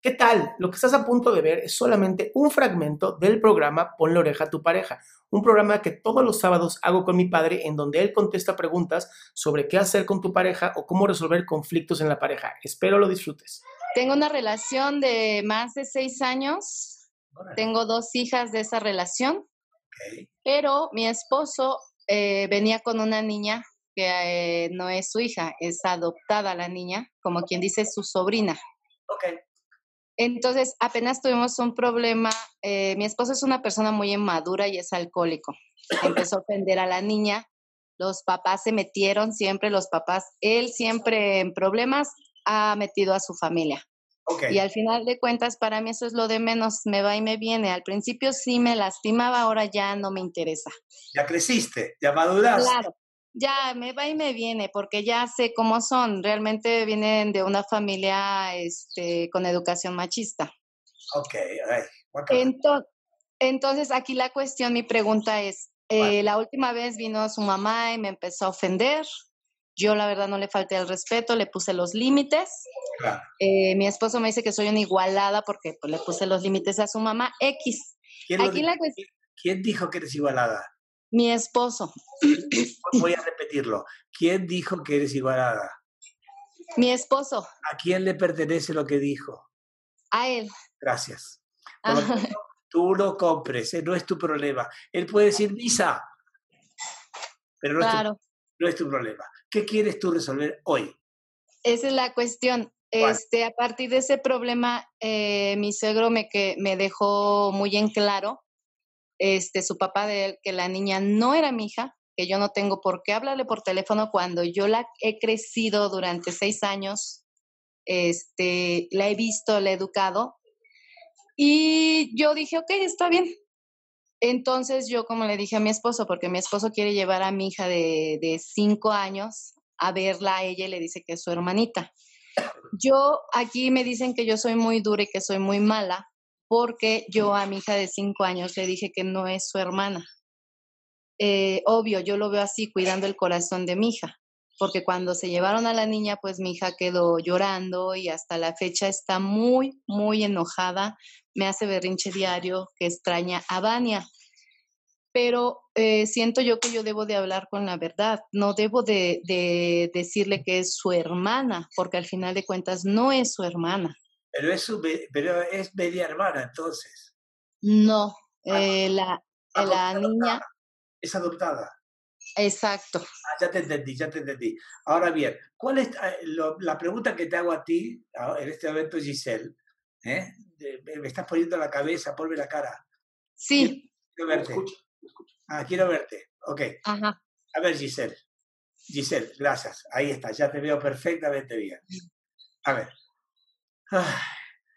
¿Qué tal? Lo que estás a punto de ver es solamente un fragmento del programa Ponle oreja a tu pareja, un programa que todos los sábados hago con mi padre en donde él contesta preguntas sobre qué hacer con tu pareja o cómo resolver conflictos en la pareja. Espero lo disfrutes. Tengo una relación de más de 6 años, tengo 2 hijas de esa relación, okay. Pero mi esposo venía con una niña que no es su hija, es adoptada la niña, como quien dice su sobrina. Ok. Entonces, apenas tuvimos un problema. Mi esposo es una persona muy inmadura y es alcohólico. Empezó a ofender a la niña. Los papás se metieron siempre, los papás. Él siempre en problemas ha metido a su familia. Okay. Y al final de cuentas, para mí eso es lo de menos. Me va y me viene. Al principio sí me lastimaba, ahora ya no me interesa. Ya creciste, ya maduraste. Claro. Ya me va y me viene, porque ya sé cómo son. Realmente vienen de una familia con educación machista. Ok. Entonces, aquí la cuestión, mi pregunta es, la última vez vino su mamá y me empezó a ofender. Yo, la verdad, no le falté el respeto, le puse los límites. Claro. Mi esposo me dice que soy una igualada porque pues, le puse los límites a su mamá. X. ¿Quién dijo que eres igualada? Mi esposo. Voy a repetirlo. ¿Quién dijo que eres igualada? Mi esposo. ¿A quién le pertenece lo que dijo? A él. Gracias. Por lo tanto, tú lo compres, no es tu problema. Él puede decir misa, pero no es tu problema. ¿Qué quieres tú resolver hoy? Esa es la cuestión. ¿Cuál? A partir de ese problema, mi suegro me dejó muy en claro. Su papá de él, que la niña no era mi hija, que yo no tengo por qué hablarle por teléfono cuando yo la he crecido durante 6 años, la he visto, la he educado, y yo dije, ok, está bien. Entonces yo como le dije a mi esposo, porque mi esposo quiere llevar a mi hija de 5 años a verla a ella y le dice que es su hermanita. Yo, aquí me dicen que yo soy muy dura y que soy muy mala, porque yo a mi hija de 5 años le dije que no es su hermana. Obvio, yo lo veo así, cuidando el corazón de mi hija, porque cuando se llevaron a la niña, pues mi hija quedó llorando y hasta la fecha está muy, muy enojada. Me hace berrinche diario, que extraña a Vania. Pero siento yo que yo debo de hablar con la verdad, no debo de decirle que es su hermana, porque al final de cuentas no es su hermana. Pero es media hermana, entonces. No, la niña... Es adoptada. Exacto. Ya te entendí. Ahora bien, ¿cuál es la pregunta que te hago a ti en este momento, Giselle? Me estás poniendo la cabeza, ponme la cara. Sí. Quiero verte. Escucho. Quiero verte. Ok. Ajá. A ver, Giselle. Giselle, gracias. Ahí está, ya te veo perfectamente bien. A ver.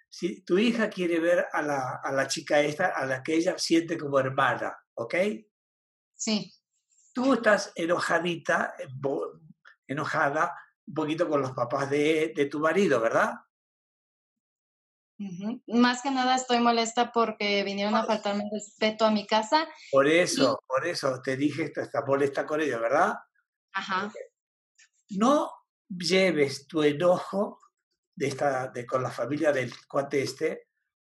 Si tu hija quiere ver a la chica esta, a la que ella siente como hermana, ¿ok? Sí. Tú estás enojada un poquito con los papás de tu marido, ¿verdad? Uh-huh. Más que nada estoy molesta porque vinieron a faltarme respeto a mi casa. Por eso te dije que estás molesta con ellos, ¿verdad? Ajá. No lleves tu enojo con la familia del cuate este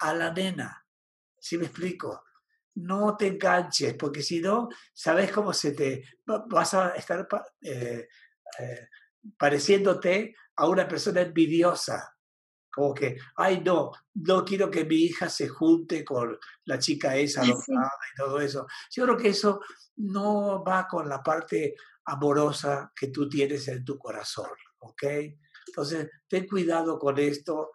a la nena. ¿Sí me explico? No te enganches, porque si no, ¿sabes cómo vas a estar pareciéndote a una persona envidiosa? Como que, ay, no quiero que mi hija se junte con la chica esa, sí, adoptada y todo eso. Yo creo que eso no va con la parte amorosa que tú tienes en tu corazón, ¿ok? Entonces, ten cuidado con esto.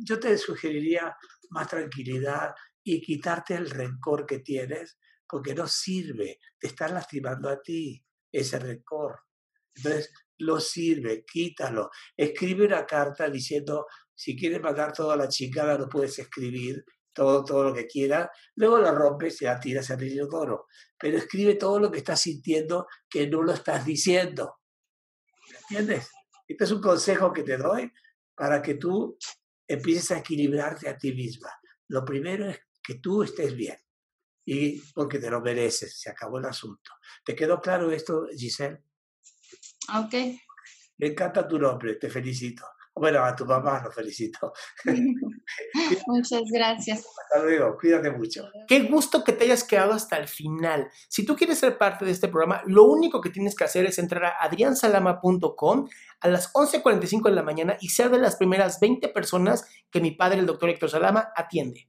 Yo te sugeriría más tranquilidad y quitarte el rencor que tienes, porque no sirve, te estás lastimando a ti ese rencor. Entonces, no sirve, quítalo. Escribe una carta diciendo, si quieres mandar toda la chingada, lo puedes escribir, todo lo que quieras, luego lo rompes y la tiras al río Toro. Pero escribe todo lo que estás sintiendo que no lo estás diciendo. ¿Me entiendes? Este es un consejo que te doy para que tú empieces a equilibrarte a ti misma. Lo primero es que tú estés bien, y porque te lo mereces. Se acabó el asunto. ¿Te quedó claro esto, Giselle? Ok. Me encanta tu nombre, te felicito. Bueno, a tu mamá lo felicito. Muchas gracias. Hasta luego, cuídate mucho. Qué gusto que te hayas quedado hasta el final. Si tú quieres ser parte de este programa, lo único que tienes que hacer es entrar a adriansalama.com a las 11:45 de la mañana y ser de las primeras 20 personas que mi padre, el doctor Héctor Salama, atiende.